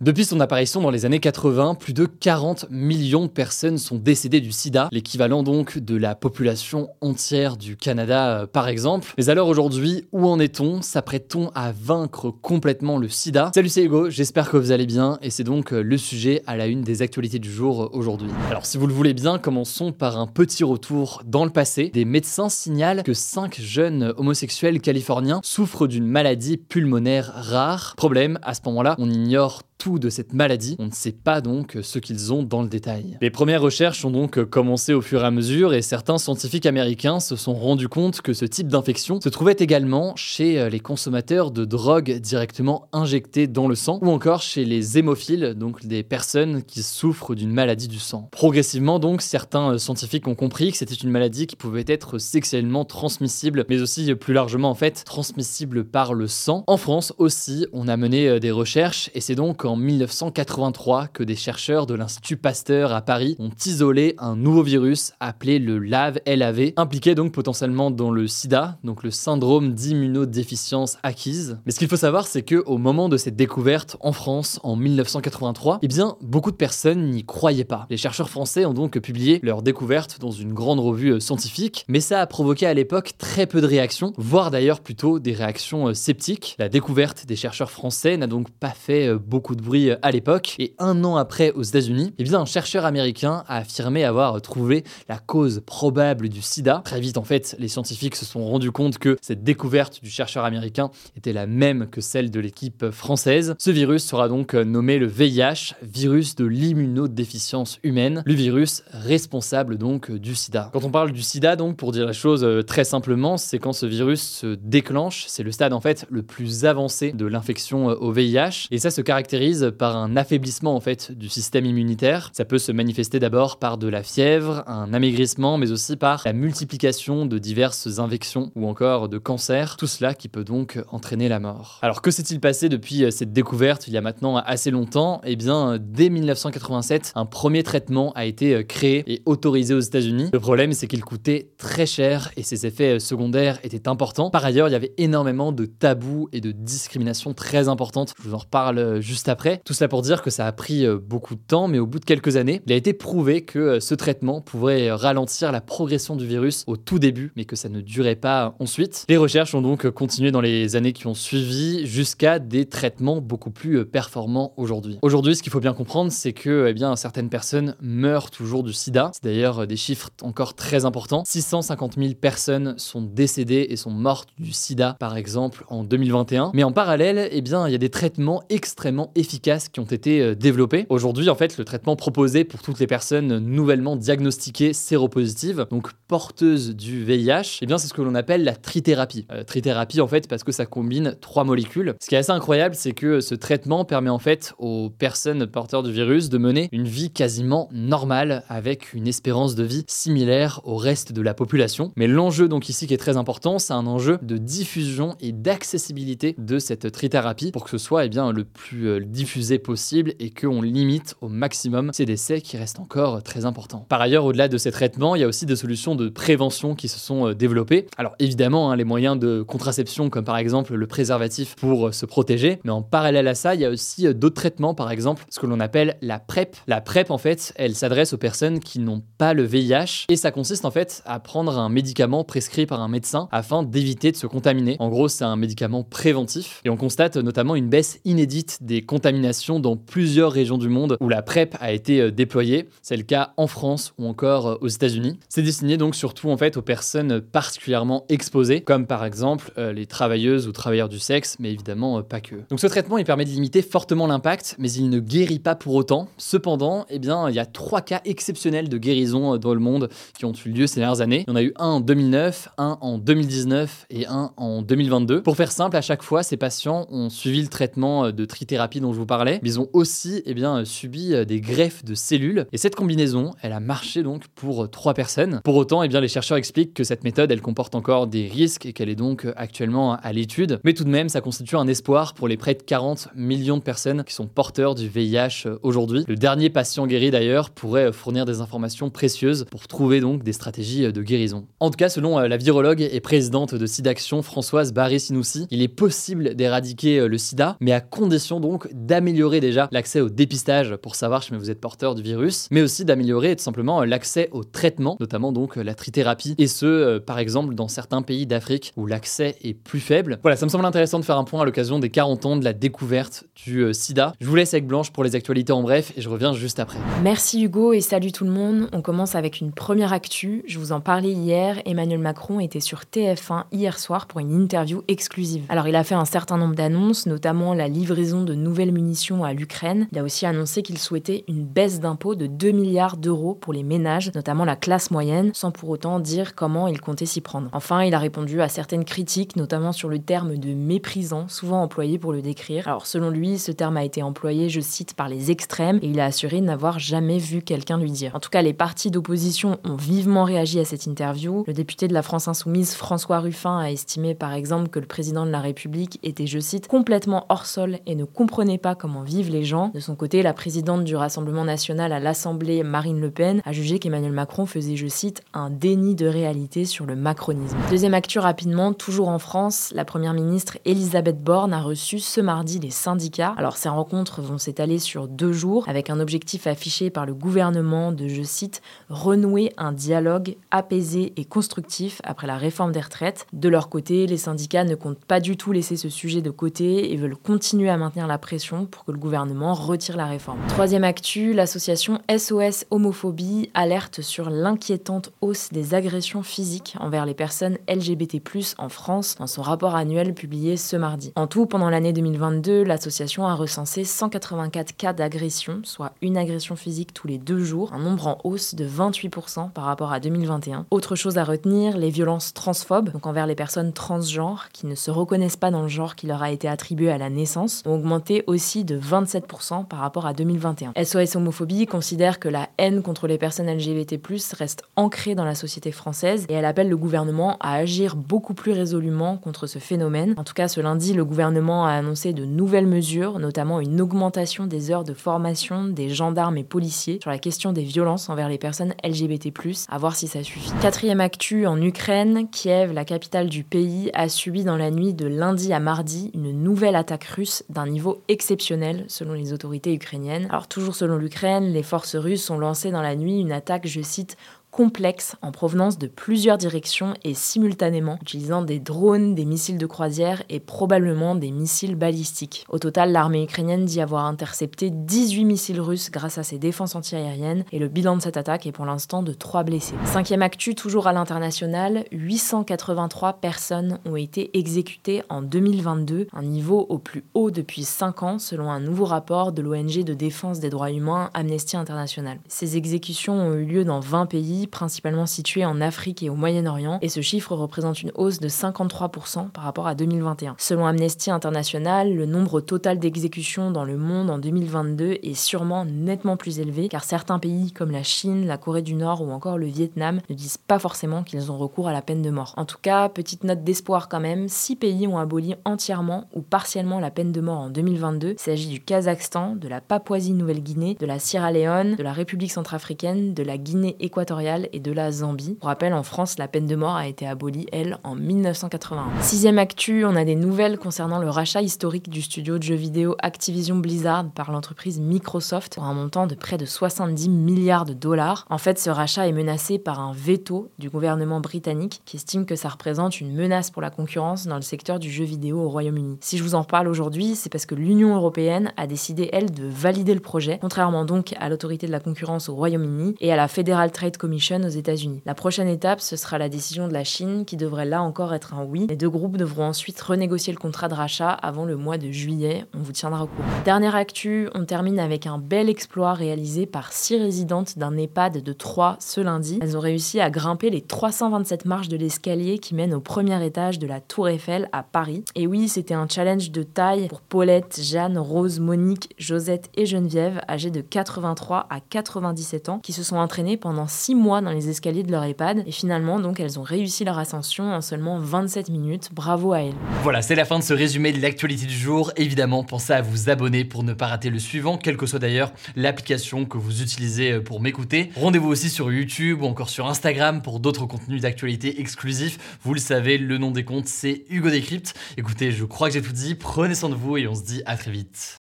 Depuis son apparition dans les années 80, plus de 40 millions de personnes sont décédées du sida, l'équivalent donc de la population entière du Canada par exemple. Mais alors aujourd'hui, où en est-on? S'apprête-t-on à vaincre complètement le sida? Salut, c'est Hugo, j'espère que vous allez bien et c'est donc le sujet à la une des actualités du jour aujourd'hui. Alors si vous le voulez bien, commençons par un petit retour dans le passé. Des médecins signalent que 5 jeunes homosexuels californiens souffrent d'une maladie pulmonaire rare. Problème, à ce moment-là, on ignore tout de cette maladie, on ne sait pas donc ce qu'ils ont dans le détail. Les premières recherches ont donc commencé au fur et à mesure et certains scientifiques américains se sont rendus compte que ce type d'infection se trouvait également chez les consommateurs de drogues directement injectées dans le sang ou encore chez les hémophiles, donc des personnes qui souffrent d'une maladie du sang. Progressivement donc, certains scientifiques ont compris que c'était une maladie qui pouvait être sexuellement transmissible, mais aussi plus largement en fait transmissible par le sang. En France aussi, on a mené des recherches et c'est donc en 1983 que des chercheurs de l'Institut Pasteur à Paris ont isolé un nouveau virus appelé le LAV, impliqué donc potentiellement dans le sida, donc le syndrome d'immunodéficience acquise. Mais ce qu'il faut savoir, c'est qu'au moment de cette découverte en France, en 1983, eh bien, beaucoup de personnes n'y croyaient pas. Les chercheurs français ont donc publié leur découverte dans une grande revue scientifique, mais ça a provoqué à l'époque très peu de réactions, voire d'ailleurs plutôt des réactions sceptiques. La découverte des chercheurs français n'a donc pas fait beaucoup de bruit à l'époque, et un an après aux États-Unis, eh bien un chercheur américain a affirmé avoir trouvé la cause probable du sida. Très vite en fait, les scientifiques se sont rendus compte que cette découverte du chercheur américain était la même que celle de l'équipe française. Ce virus sera donc nommé le VIH, virus de l'immunodéficience humaine, le virus responsable donc du sida. Quand on parle du sida donc, pour dire la chose très simplement, c'est quand ce virus se déclenche, c'est le stade en fait le plus avancé de l'infection au VIH, et ça se caractérise par un affaiblissement en fait du système immunitaire. Ça peut se manifester d'abord par de la fièvre, un amaigrissement, mais aussi par la multiplication de diverses infections ou encore de cancers, tout cela qui peut donc entraîner la mort. Alors que s'est-il passé depuis cette découverte il y a maintenant assez longtemps? Eh bien dès 1987, un premier traitement a été créé et autorisé aux États-Unis. Le problème, c'est qu'il coûtait très cher et ses effets secondaires étaient importants. Par ailleurs, il y avait énormément de tabous et de discriminations très importantes. Je vous en reparle juste après. Tout cela pour dire que ça a pris beaucoup de temps, mais au bout de quelques années, il a été prouvé que ce traitement pouvait ralentir la progression du virus au tout début, mais que ça ne durait pas ensuite. Les recherches ont donc continué dans les années qui ont suivi jusqu'à des traitements beaucoup plus performants aujourd'hui. Aujourd'hui, ce qu'il faut bien comprendre, c'est que certaines personnes meurent toujours du sida. C'est d'ailleurs des chiffres encore très importants. 650 000 personnes sont décédées et sont mortes du sida, par exemple, en 2021. Mais en parallèle, il y a des traitements extrêmement efficaces qui ont été développés. Aujourd'hui, en fait, le traitement proposé pour toutes les personnes nouvellement diagnostiquées séropositives, donc porteuses du VIH, c'est ce que l'on appelle la trithérapie. Trithérapie, en fait, parce que ça combine 3 molécules. Ce qui est assez incroyable, c'est que ce traitement permet en fait aux personnes porteurs du virus de mener une vie quasiment normale avec une espérance de vie similaire au reste de la population. Mais l'enjeu donc ici qui est très important, c'est un enjeu de diffusion et d'accessibilité de cette trithérapie pour que ce soit le plus diffusé possible et qu'on limite au maximum ces décès qui restent encore très importants. Par ailleurs, au-delà de ces traitements, il y a aussi des solutions de prévention qui se sont développées. Alors évidemment, les moyens de contraception comme par exemple le préservatif pour se protéger, mais en parallèle à ça, il y a aussi d'autres traitements, par exemple ce que l'on appelle la PrEP. La PrEP, en fait, elle s'adresse aux personnes qui n'ont pas le VIH et ça consiste en fait à prendre un médicament prescrit par un médecin afin d'éviter de se contaminer. En gros, c'est un médicament préventif et on constate notamment une baisse inédite des contaminations contamination dans plusieurs régions du monde où la PrEP a été déployée. C'est le cas en France ou encore aux États-Unis. C'est destiné donc surtout en fait aux personnes particulièrement exposées, comme par exemple les travailleuses ou travailleurs du sexe, mais évidemment pas que. Donc ce traitement, il permet de limiter fortement l'impact, mais il ne guérit pas pour autant. Cependant, eh bien, il y a 3 cas exceptionnels de guérison dans le monde qui ont eu lieu ces dernières années. Il y en a eu un en 2009, un en 2019 et un en 2022. Pour faire simple, à chaque fois, ces patients ont suivi le traitement de trithérapie dont je vous parlais, mais ils ont aussi subi des greffes de cellules. Et cette combinaison, elle a marché donc pour 3 personnes. Pour autant, les chercheurs expliquent que cette méthode, elle comporte encore des risques et qu'elle est donc actuellement à l'étude. Mais tout de même, ça constitue un espoir pour les près de 40 millions de personnes qui sont porteurs du VIH aujourd'hui. Le dernier patient guéri d'ailleurs pourrait fournir des informations précieuses pour trouver donc des stratégies de guérison. En tout cas, selon la virologue et présidente de SIDAction, Françoise Barré-Sinoussi, il est possible d'éradiquer le sida, mais à condition donc d'améliorer déjà l'accès au dépistage pour savoir si vous êtes porteur du virus, mais aussi d'améliorer tout simplement l'accès au traitement, notamment donc la trithérapie, et ce, par exemple, dans certains pays d'Afrique où l'accès est plus faible. Voilà, ça me semble intéressant de faire un point à l'occasion des 40 ans de la découverte du sida. Je vous laisse avec Blanche pour les actualités en bref et je reviens juste après. Merci Hugo et salut tout le monde. On commence avec une première actu. Je vous en parlais hier, Emmanuel Macron était sur TF1 hier soir pour une interview exclusive. Alors il a fait un certain nombre d'annonces, notamment la livraison de nouvelles munitions à l'Ukraine. Il a aussi annoncé qu'il souhaitait une baisse d'impôts de 2 milliards d'euros pour les ménages, notamment la classe moyenne, sans pour autant dire comment il comptait s'y prendre. Enfin, il a répondu à certaines critiques, notamment sur le terme de méprisant, souvent employé pour le décrire. Alors selon lui, ce terme a été employé, je cite, par les extrêmes, et il a assuré n'avoir jamais vu quelqu'un lui dire. En tout cas, les partis d'opposition ont vivement réagi à cette interview. Le député de la France Insoumise, François Ruffin, a estimé par exemple que le président de la République était, je cite, complètement hors sol et ne comprenait pas comment vivent les gens. De son côté, la présidente du Rassemblement National à l'Assemblée, Marine Le Pen, a jugé qu'Emmanuel Macron faisait, je cite, un déni de réalité sur le macronisme. Deuxième actu rapidement, toujours en France, la première ministre Elisabeth Borne a reçu ce mardi les syndicats. Alors ces rencontres vont s'étaler sur 2 jours avec un objectif affiché par le gouvernement de, je cite, renouer un dialogue apaisé et constructif après la réforme des retraites. De leur côté, les syndicats ne comptent pas du tout laisser ce sujet de côté et veulent continuer à maintenir la pression pour que le gouvernement retire la réforme. Troisième actu, l'association SOS Homophobie alerte sur l'inquiétante hausse des agressions physiques envers les personnes LGBT+ en France dans son rapport annuel publié ce mardi. En tout, pendant l'année 2022, l'association a recensé 184 cas d'agression, soit une agression physique tous les 2 jours, un nombre en hausse de 28% par rapport à 2021. Autre chose à retenir, les violences transphobes, donc envers les personnes transgenres qui ne se reconnaissent pas dans le genre qui leur a été attribué à la naissance, ont augmenté aussi de 27% par rapport à 2021. SOS Homophobie considère que la haine contre les personnes LGBT+ reste ancrée dans la société française et elle appelle le gouvernement à agir beaucoup plus résolument contre ce phénomène. En tout cas, ce lundi, le gouvernement a annoncé de nouvelles mesures, notamment une augmentation des heures de formation des gendarmes et policiers sur la question des violences envers les personnes LGBT+, à voir si ça suffit. Quatrième actu, en Ukraine, Kiev, la capitale du pays, a subi dans la nuit de lundi à mardi une nouvelle attaque russe d'un niveau exceptionnel selon les autorités ukrainiennes. Alors toujours selon l'Ukraine, les forces russes ont lancé dans la nuit une attaque, je cite, complexe en provenance de plusieurs directions et simultanément, utilisant des drones, des missiles de croisière et probablement des missiles balistiques. Au total, l'armée ukrainienne dit avoir intercepté 18 missiles russes grâce à ses défenses antiaériennes et le bilan de cette attaque est pour l'instant de 3 blessés. Cinquième actu, toujours à l'international, 883 personnes ont été exécutées en 2022, un niveau au plus haut depuis 5 ans selon un nouveau rapport de l'ONG de défense des droits humains Amnesty International. Ces exécutions ont eu lieu dans 20 pays, principalement situés en Afrique et au Moyen-Orient, et ce chiffre représente une hausse de 53% par rapport à 2021. Selon Amnesty International, le nombre total d'exécutions dans le monde en 2022 est sûrement nettement plus élevé, car certains pays comme la Chine, la Corée du Nord ou encore le Vietnam ne disent pas forcément qu'ils ont recours à la peine de mort. En tout cas, petite note d'espoir quand même, 6 pays ont aboli entièrement ou partiellement la peine de mort en 2022. Il s'agit du Kazakhstan, de la Papouasie-Nouvelle-Guinée, de la Sierra Leone, de la République centrafricaine, de la Guinée-équatoriale, Guinée-équatoriale et de la Zambie. Pour rappel, en France, la peine de mort a été abolie, elle, en 1981. Sixième actu, on a des nouvelles concernant le rachat historique du studio de jeux vidéo Activision Blizzard par l'entreprise Microsoft pour un montant de près de 70 milliards $. En fait, ce rachat est menacé par un veto du gouvernement britannique qui estime que ça représente une menace pour la concurrence dans le secteur du jeu vidéo au Royaume-Uni. Si je vous en parle aujourd'hui, c'est parce que l'Union européenne a décidé, elle, de valider le projet, contrairement donc à l'autorité de la concurrence au Royaume-Uni et à la Federal Trade Commission aux États-Unis. La prochaine étape, ce sera la décision de la Chine, qui devrait là encore être un oui. Les deux groupes devront ensuite renégocier le contrat de rachat avant le mois de juillet. On vous tiendra au courant. Dernière actu, on termine avec un bel exploit réalisé par 6 résidentes d'un EHPAD de Troyes ce lundi. Elles ont réussi à grimper les 327 marches de l'escalier qui mènent au premier étage de la Tour Eiffel à Paris. Et oui, c'était un challenge de taille pour Paulette, Jeanne, Rose, Monique, Josette et Geneviève, âgées de 83 à 97 ans, qui se sont entraînées pendant 6 mois dans les escaliers de leur EHPAD. Et finalement, donc, elles ont réussi leur ascension en seulement 27 minutes. Bravo à elles. Voilà, c'est la fin de ce résumé de l'actualité du jour. Évidemment, pensez à vous abonner pour ne pas rater le suivant, quelle que soit d'ailleurs l'application que vous utilisez pour m'écouter. Rendez-vous aussi sur YouTube ou encore sur Instagram pour d'autres contenus d'actualité exclusifs. Vous le savez, le nom des comptes, c'est HugoDécrypte. Écoutez, je crois que j'ai tout dit. Prenez soin de vous et on se dit à très vite.